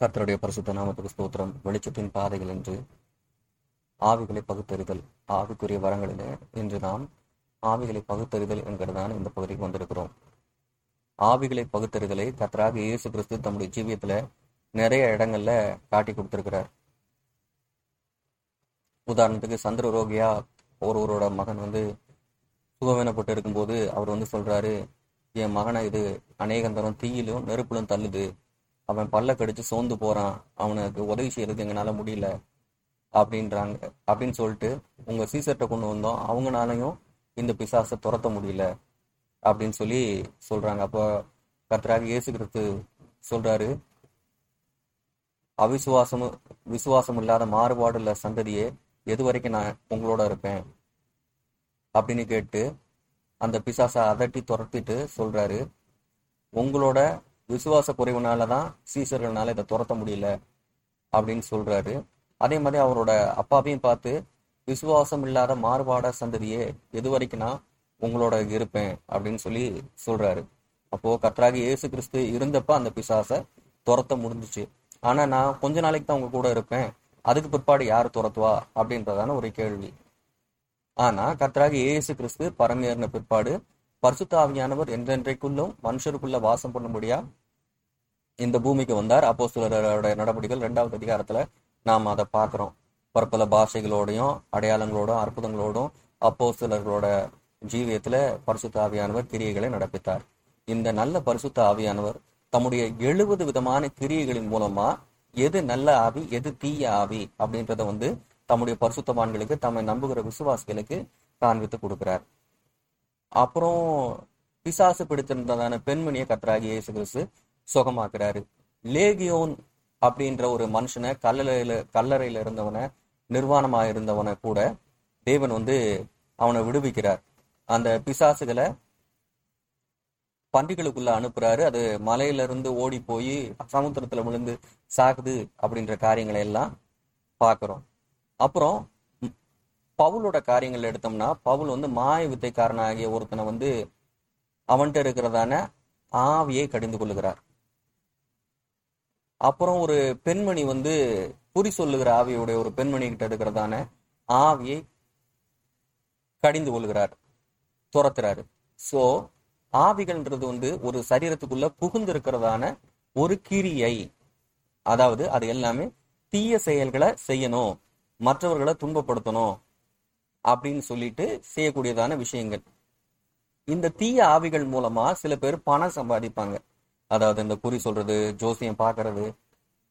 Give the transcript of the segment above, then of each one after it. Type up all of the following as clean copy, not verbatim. கர்த்தருடைய பரிசுத்த நாமத்துக்கு ஸ்தோத்திரம். வெளிச்சத்தின் பாதைகள் என்று ஆவிகளை பகுத்தறிதல், ஆவிக்குரிய வரங்களிலே இன்று நாம் ஆவிகளை பகுத்தறிதல் என்கிறதான இந்த பகுதிக்கு வந்திருக்கிறோம். ஆவிகளை பகுத்தறிதலை கர்த்தராக இயேசு கிறிஸ்து தம்முடைய ஜீவியத்தில் நிறைய இடங்கள்ல காட்டி கொடுத்திருக்கிறார். உதாரணத்துக்கு சந்திர ரோகியா ஒருவரோட மகன் சுகவீனப்பட்டு இருக்கும்போது அவர் சொல்றாரு, என் மகனை இது அநேகந்தரம் தீயிலும் நெருப்பிலும் தள்ளுது, அவன் பல்ல கடிச்சு சோர்ந்து போறான், அவனுக்கு உதவி செய்யறது எங்களால முடியல அப்படின்னு சொல்லிட்டு உங்க சீசர்ட்ட கொண்டு வந்தோம், அவங்களாலையும் இந்த பிசாசை துரத்த முடியல அப்படின்னு சொல்றாங்க. அப்போ கர்த்தராக இயேசு கிறிஸ்து சொல்றாரு, விசுவாசம் இல்லாத மாறுபாடு உள்ள சந்ததியே எது வரைக்கும் நான் உங்களோட இருப்பேன் அப்படின்னு கேட்டு அந்த பிசாசை அதட்டி துரத்திட்டு சொல்றாரு, உங்களோட விசுவாச குறைவுனாலதான் சீசர்களால இதை துரத்த முடியல அப்படின்னு சொல்றாரு. அதே மாதிரி அவரோட அப்பாவையும் பார்த்து, விசுவாசம் இல்லாத மாறுபாட சந்ததியே எது வரைக்கும் நான் உங்களோட இருப்பேன் அப்படின்னு சொல்றாரு. அப்போ கர்த்தராகிய இயேசு கிறிஸ்து இருந்தப்ப அந்த பிசாசை துரத்த முடிஞ்சிச்சு. ஆனா நான் கொஞ்ச நாளைக்கு தான் உங்க கூட இருப்பேன், அதுக்கு பிற்பாடு யார் துரத்துவா அப்படின்றதான ஒரு கேள்வி. ஆனா கர்த்தராகிய இயேசு கிறிஸ்து பரமேறின பிற்பாடு பரிசுத்த ஆவியானவர் என்றென்றைக்குள்ளும் மனுஷருக்குள்ள வாசம் பண்ணும்படியா இந்த பூமிக்கு வந்தார். அப்போஸ்தலரோட நடவடிக்கைகள் 2ஆம் அதிகாரத்துல நாம் அதை பார்க்கிறோம். பற்பல பாஷைகளோடையும் அடையாளங்களோடும் அற்புதங்களோடும் அப்போஸ்தலர்களோட ஜீவியத்துல பரிசுத்த ஆவியானவர் கிரியைகளை நடப்பித்தார். இந்த நல்ல பரிசுத்த ஆவியானவர் தம்முடைய 70 விதமான கிரியைகளின் மூலமா எது நல்ல ஆவி எது தீய ஆவி அப்படின்றத தம்முடைய பரிசுத்தவான்களுக்கு, தம்மை நம்புகிற விசுவாசிகளுக்கு காண்பித்து கொடுக்கிறார். அப்புறம் பிசாசு பிடித்திருந்ததான பெண்மணியை கர்த்தராகிய இயேசு கிறிஸ்து சுகமாக்குறாரு. லேகியோன் அப்படின்ற ஒரு மனுஷனை, கல்லறையில இருந்தவனை, நிர்வாணமா இருந்தவனை கூட தேவன் அவனை விடுவிக்கிறார். அந்த பிசாசுகளை பன்றிகளுக்குள்ள அனுப்புறாரு. அது மலையில இருந்து ஓடி போய் சமுத்திரத்துல விழுந்து சாகுது அப்படின்ற காரியங்களை எல்லாம் பார்க்கிறோம். அப்புறம் பவுலோட காரியங்கள் எடுத்தோம்னா, பவுல் மாய வித்தைக்காரனாகிய ஒருத்தனை அவன்கிட்ட இருக்கிறதான ஆவியை கடிந்து கொள்ளுகிறார். அப்புறம் ஒரு பெண்மணி குறி சொல்லுகிற ஆவியுடைய ஒரு பெண்மணி கிட்ட இருக்கிறதான ஆவியை கடிந்து கொள்ளுகிறார், துரத்துறாரு. ஸோ ஆவிகள்ன்றது ஒரு சரீரத்துக்குள்ள புகுந்து இருக்கிறதான ஒரு கிரியை, அதாவது அது எல்லாமே தீய செயல்களை செய்யணும், மற்றவர்களை துன்பப்படுத்தணும் அப்படின்னு சொல்லிட்டு செய்யக்கூடியதான விஷயங்கள். இந்த தீய ஆவிகள் மூலமா சில பேர் பணம் சம்பாதிப்பாங்க. அதாவது இந்த குறி சொல்றது, ஜோசியம் பார்க்கறது,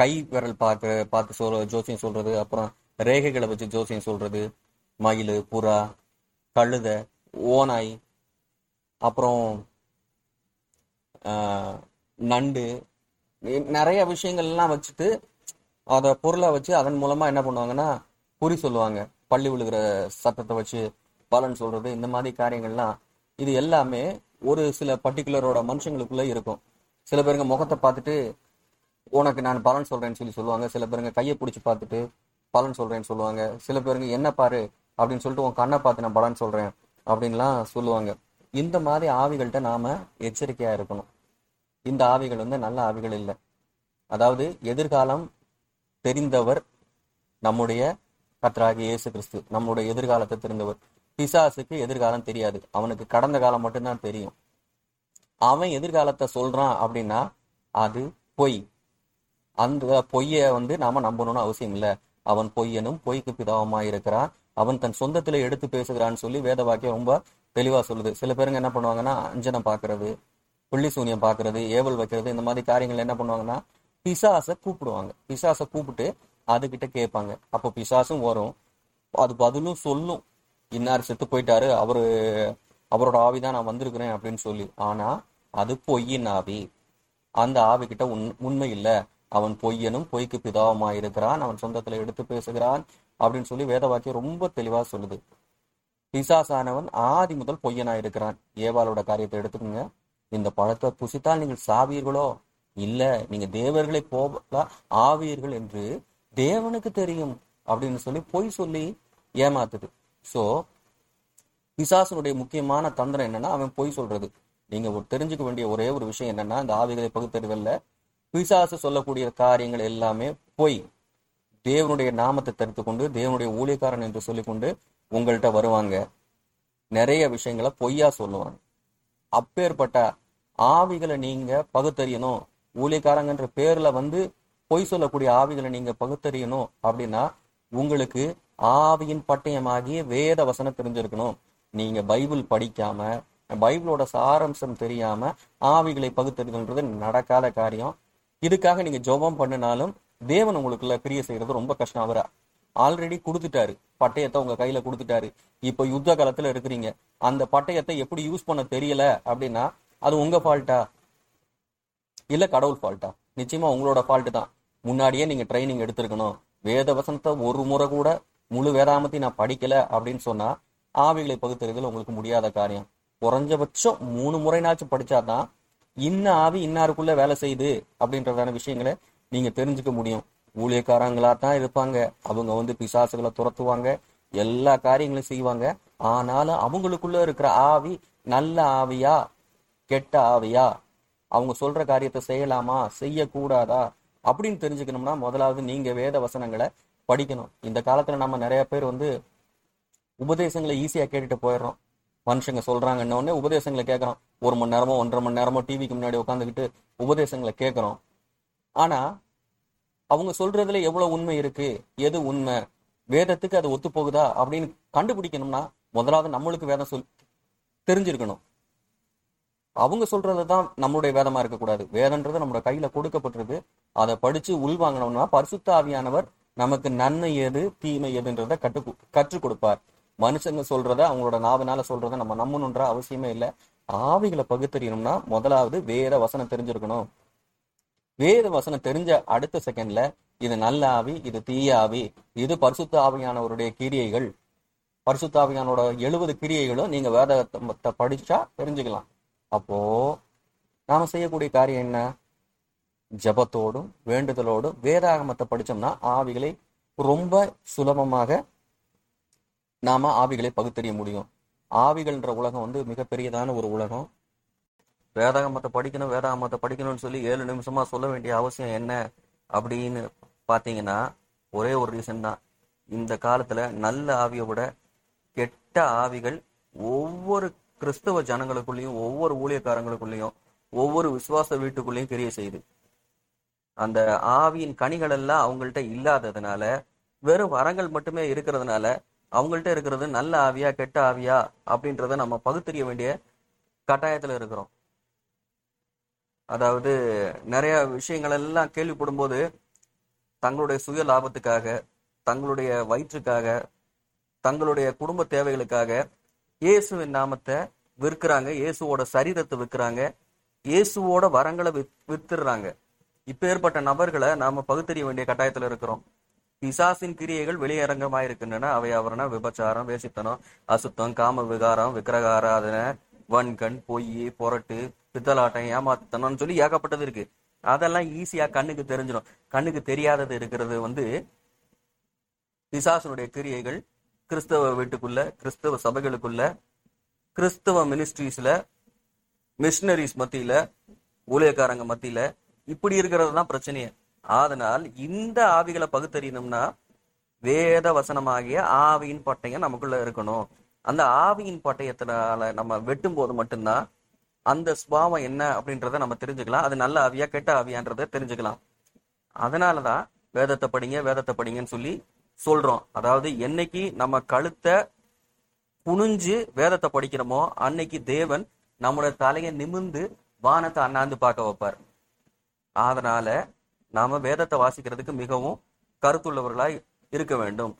கை விரல் பார்த்து ஜோசியம் சொல்றது, அப்புறம் ரேகைகளை வச்சு ஜோசியம் சொல்றது, மயில், புறா, கழுத, ஓனாய், அப்புறம் நண்டு, நிறைய விஷயங்கள்லாம் வச்சுட்டு அதை பொருளை வச்சு அதன் மூலமா என்ன பண்ணுவாங்கன்னா குறி சொல்லுவாங்க, பள்ளி விழுகிற சத்தத்தை வச்சு பலன் சொல்றது, இந்த மாதிரி காரியங்கள்லாம். இது எல்லாமே ஒரு சில பர்டிகுலரோட மனுஷங்களுக்குள்ள இருக்கும். சில பேருங்க முகத்தை பார்த்துட்டு உனக்கு நான் பலன் சொல்றேன்னு சொல்லுவாங்க. சில பேருங்க கையை பிடிச்சி பார்த்துட்டு பலன் சொல்றேன்னு சொல்லுவாங்க. சில பேருங்க என்ன பாரு அப்படின்னு சொல்லிட்டு உன் கண்ணை பார்த்து நான் பலன் சொல்றேன் அப்படின்லாம் சொல்லுவாங்க. இந்த மாதிரி ஆவிகள்கிட்ட நாம எச்சரிக்கையா இருக்கணும். இந்த ஆவிகள் நல்ல ஆவிகள் இல்லை. அதாவது எதிர்காலம் தெரிந்தவர் நம்முடைய கர்த்தராகிய இயேசு கிறிஸ்து, நம்முடைய எதிர்காலத்தை தெரிந்தவர். பிசாசுக்கு எதிர்காலம் தெரியாது, அவனுக்கு கடந்த காலம் மட்டும்தான் தெரியும். அவன் எதிர்காலத்தை சொல்றான் அப்படின்னா அது பொய். அந்த பொய்யை நாம நம்பணும்னு அவசியம் இல்லை. அவன் பொய்யனும் பொய்க்கு பிதாவுமாய் இருக்கிறான், அவன் தன் சொந்தத்துல எடுத்து பேசுகிறான்னு வேத வாக்கியம் ரொம்ப தெளிவா சொல்லுது. சில பேருங்க என்ன பண்ணுவாங்கன்னா அஞ்சனை பார்க்கறது, புள்ளி சூனியம் பார்க்கறது, ஏவல் வைக்கிறது, இந்த மாதிரி காரியங்கள் என்ன பண்ணுவாங்கன்னா பிசாசை கூப்பிடுவாங்க. பிசாசை கூப்பிட்டு அதுகிட்ட கேட்பாங்க. அப்போ பிசாசும் வரும், அது பதிலும் சொல்லும், இன்னார் செத்து போயிட்டாரு, அவரோட ஆவிதான் நான் வந்திருக்கிறேன் அப்படின்னு சொல்லி. ஆனா அது பொய்யின் ஆவி. அந்த ஆவிகிட்ட உண்மை இல்லை. அவன் பொய்யனும் பொய்க்கு பிதாவமாயிருக்கிறான், அவன் சொந்தத்துல எடுத்து பேசுகிறான் அப்படின்னு வேத வாக்கியம் ரொம்ப தெளிவா சொல்லுது. பிசாசானவன் ஆதி முதல் பொய்யனாயிருக்கிறான். ஏவாளோட காரியத்தை எடுத்துக்கோங்க. இந்த பழத்தை புசித்தால் நீங்கள் சாவீர்களோ, இல்ல நீங்க தேவர்களை போல ஆவீர்கள் என்று தேவனுக்கு தெரியும் அப்படின்னு பொய் சொல்லி ஏமாத்துது. சோ பிசாசனுடைய முக்கியமான தந்திரம் என்னன்னா அவன் பொய் சொல்றது. நீங்க தெரிஞ்சுக்க வேண்டிய ஒரே ஒரு விஷயம் என்னன்னா, இந்த ஆவிகளை பகுத்தறிதல்ல பிசாசு சொல்லக்கூடிய காரியங்கள் எல்லாமே போய் தேவனுடைய நாமத்தை தடுத்து கொண்டு தேவனுடைய ஊழியக்காரன் என்று சொல்லிக்கொண்டு உங்கள்கிட்ட வருவாங்க. நிறைய விஷயங்களை பொய்யா சொல்லுவாங்க. அப்பேற்பட்ட ஆவிகளை நீங்க பகுத்தறியணும். ஊழியக்காரங்கன்ற பேர்ல வந்து பொய் சொல்லக்கூடிய ஆவிகளை நீங்க பகுத்தறியணும் அப்படின்னா உங்களுக்கு ஆவியின் பட்டயமாகிய வேத வசனம் தெரிஞ்சிருக்கணும். நீங்க பைபிள் படிக்காம பைபிளோட சாரம்சம் தெரியாம ஆவிகளை பகுத்தறிதல்ன்றது நடக்காத காரியம். இதுக்காக நீங்க ஜெபம் பண்ணினாலும் தேவன் உங்களுக்குள்ள பிரிய செய்யறது ரொம்ப கஷ்டம். அவரா ஆல்ரெடி கொடுத்துட்டாரு, பட்டயத்தை உங்க கையில கொடுத்துட்டாரு. இப்போ யுத்த காலத்துல இருக்கிறீங்க, அந்த பட்டயத்தை எப்படி யூஸ் பண்ண தெரியல அப்படின்னா அது உங்க ஃபால்ட்டா இல்ல கடவுள் ஃபால்ட்டா? நிச்சயமா உங்களோட ஃபால்ட்டு தான். முன்னாடியே நீங்க ட்ரைனிங் எடுத்திருக்கணும். வேத வசனத்தை ஒரு முறை கூட முழு வேதாமத்தை நான் படிக்கல அப்படின்னு சொன்னா ஆவிகளை பகுத்தறிதல் உங்களுக்கு முடியாத காரியம். குறைஞ்சபட்சம் 3 முறைனாச்சும் படிச்சாதான் இன்ன ஆவி இன்னாருக்குள்ள வேலை செய்யுது அப்படின்றதான விஷயங்களை நீங்க தெரிஞ்சுக்க முடியும். ஊழியக்காரங்களா தான் இருப்பாங்க, அவங்க வந்து பிசாசுகளை துரத்துவாங்க, எல்லா காரியங்களும் செய்வாங்க. ஆனாலும் அவங்களுக்குள்ள இருக்கிற ஆவி நல்ல ஆவியா கெட்ட ஆவியா, அவங்க சொல்ற காரியத்தை செய்யலாமா செய்யக்கூடாதா அப்படின்னு தெரிஞ்சுக்கணும்னா முதலாவது நீங்க வேத வசனங்களை படிக்கணும். இந்த காலத்துல நம்ம நிறைய பேர் வந்து உபதேசங்களை ஈஸியா கேட்டுட்டு போயிடுறோம். மனுஷங்க சொல்றாங்கன்ன உடனே உபதேசங்களை கேட்கறோம். 1 மணி நேரமோ 1.5 மணி நேரமோ டிவிக்கு முன்னாடி உட்காந்துக்கிட்டு உபதேசங்களை கேட்கறோம். ஆனா அவங்க சொல்றதுல எவ்வளவு உண்மை இருக்கு, எது உண்மை, வேதத்துக்கு அது ஒத்து போகுதா அப்படின்னு கண்டுபிடிக்கணும்னா முதலாவது நம்மளுக்கு வேதம் தெரிஞ்சிருக்கணும். அவங்க சொல்றதுதான் நம்மளுடைய வேதமா இருக்கக்கூடாது. வேதன்றது நம்மளோட கையில கொடுக்கப்பட்டிருக்கு. அதை படிச்சு உள்வாங்கினோம்னா பரிசுத்த ஆவியானவர் நமக்கு நன்மை எது தீமை எதுன்றத கற்றுக் கொடுப்பார். மனுஷங்க சொல்றத அவங்களோட நாவினால சொல்றத நம்ம நம்பணுன்ற அவசியமே இல்லை. ஆவிகளை பகுத்தறியணும்னா முதலாவது வேத வசனம் தெரிஞ்சிருக்கணும். வேத வசனம் தெரிஞ்ச அடுத்த செகண்ட்ல இது நல்ல ஆவி, இது தீய ஆவி, இது பரிசுத்த ஆவியானவருடைய கிரியைகள், பரிசுத்த ஆவியானோட 70 கிரியைகளும் நீங்க வேதத்தை படிச்சா தெரிஞ்சுக்கலாம். அப்போ நாம செய்யக்கூடிய காரியம் என்ன? ஜபத்தோடும் வேண்டுதலோடும் வேதாகமத்தை படிச்சோம்னா ஆவிகளை ரொம்ப சுலபமாக நாம ஆவிகளை பகுத்தறிய முடியும். ஆவிகள்ன்ற உலகம் வந்து மிகப்பெரியதான ஒரு உலகம். வேதாகமத்தை படிக்கணும் வேதாகமத்தை படிக்கணும்னு சொல்லி 7 நிமிஷமா சொல்ல வேண்டிய அவசியம் என்ன அப்படின்னு பார்த்தீங்கன்னா ஒரே ஒரு ரீசன் தான். இந்த காலத்துல நல்ல ஆவியை விட கெட்ட ஆவிகள் ஒவ்வொரு கிறிஸ்தவ ஜனங்களுக்குள்ளேயும் ஒவ்வொரு ஊழியக்காரங்களுக்குள்ளேயும் ஒவ்வொரு விசுவாச வீட்டுக்குள்ளேயும் கிரிய செய்யுது. அந்த ஆவியின் கனிகள் எல்லாம் அவங்கள்ட்ட இல்லாததுனால வெறும் வரங்கள் மட்டுமே இருக்கிறதுனால அவங்கள்ட்ட இருக்கிறது நல்ல ஆவியா கெட்ட ஆவியா அப்படின்றத நம்ம பகுத்தறிய வேண்டிய கட்டாயத்துல இருக்கிறோம். அதாவது நிறைய விஷயங்கள் எல்லாம் கேள்விப்படும் போது தங்களுடைய சுய லாபத்துக்காக, தங்களுடைய வயிற்றுக்காக, தங்களுடைய குடும்ப தேவைகளுக்காக இயேசுவின் நாமத்தை விற்கிறாங்க, இயேசுவோட சரீரத்தை விற்கிறாங்க, இயேசுவோட வரங்களை வித்துடுறாங்க. இப்பேற்பட்ட நபர்களை நாம பகுத்தறிய வேண்டிய கட்டாயத்துல இருக்கிறோம். பிசாசின் கிரியைகள் வெளியரங்கமாயிருக்கின்றன. அவையாவரண, விபச்சாரம், வேசித்தனம், அசுத்தம், காம விகாரம், விக்கிரகாராதனை, வன்கண், பொய், பொரட்டு, பித்தலாட்டம், ஏமாத்தனம்னு சொல்லி ஏகப்பட்டது இருக்கு. அதெல்லாம் ஈஸியா கண்ணுக்கு தெரிஞ்சிடும். கண்ணுக்கு தெரியாதது இருக்கிறது வந்து பிசாசனுடைய கிரியைகள். கிறிஸ்தவ வீட்டுக்குள்ள, கிறிஸ்தவ சபைகளுக்குள்ள, கிறிஸ்தவ மினிஸ்ட்ரீஸ்ல, மிஷினரிஸ் மத்தியில, ஊழியக்காரங்க மத்தியில இப்படி இருக்கிறது தான் பிரச்சனையே. அதனால் இந்த ஆவிகளை பகுத்தறியணும்னா வேத வசனமாகிய ஆவியின் பட்டயம் நமக்குள்ள இருக்கணும். அந்த ஆவியின் பட்டயத்தினால நம்ம வெட்டும் போது மட்டும்தான் அந்த சுபாவம் என்ன அப்படின்றத நம்ம தெரிஞ்சுக்கலாம். அது நல்ல ஆவியா கெட்ட ஆவியான்றத தெரிஞ்சுக்கலாம். அதனாலதான் வேதத்தை படிங்க வேதத்தை படிங்கன்னு சொல்லி சொல்றோம். அதாவது என்னைக்கு நம்ம கழுத்தை புனிஞ்சு வேதத்தை படிக்கிறோமோ அன்னைக்கு தேவன் நம்மளோட தலையை நிமிர்ந்து வானத்தை அண்ணாந்து பார்க்க வைப்பார். அதனால நாம வேதத்தை வாசிக்கிறதுக்கு மிகவும் கருத்துள்ளவர்களாய் இருக்க வேண்டும்.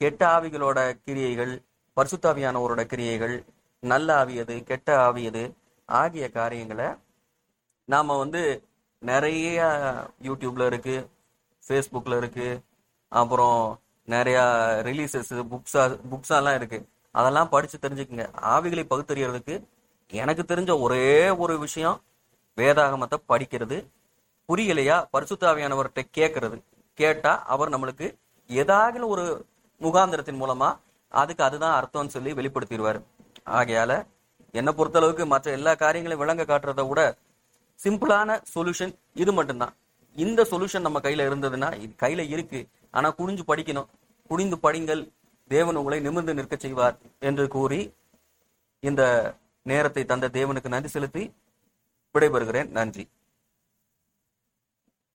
கெட்ட ஆவிகளோட கிரியைகள், பரிசுத்தாவியானவரோட கிரியைகள், நல்ல ஆவியது கெட்ட ஆவியது ஆகிய காரியங்களை நாம வந்து நிறைய யூடியூப்ல இருக்கு, ஃபேஸ்புக்ல இருக்கு, அப்புறம் நிறையா ரிலீசஸ் புக்ஸாலாம் இருக்கு. அதெல்லாம் படிச்சு தெரிஞ்சுக்குங்க. ஆவிகளை பகுத்தறியறதுக்கு எனக்கு தெரிஞ்ச ஒரே ஒரு விஷயம் வேதாகமத்தை படிக்கிறது. புரியலையா பரிசுத்த ஆவியானவர்கிட்ட கேட்கறது. கேட்டா அவர் நம்மளுக்கு ஏதாவது ஒரு முகாந்திரத்தின் மூலமா அதுக்கு அதுதான் அர்த்தம்னு சொல்லி வெளிப்படுத்திடுவாரு. ஆகையால என்னை பொறுத்தளவுக்கு மற்ற எல்லா காரியங்களையும் விளங்க காட்டுறத விட சிம்பிளான சொல்யூஷன் இது மட்டும்தான். இந்த சொல்யூஷன் நம்ம கையில இருந்ததுன்னா, இது கையில இருக்கு, ஆனா குனிஞ்சு படிக்கணும். குனிந்து படிங்கள், தேவன் உங்களை நிமிர்ந்து நிற்க செய்வார் என்று கூறி இந்த நேரத்தை தந்த தேவனுக்கு நன்றி செலுத்தி விடைபெறுகிறேன். நன்றி.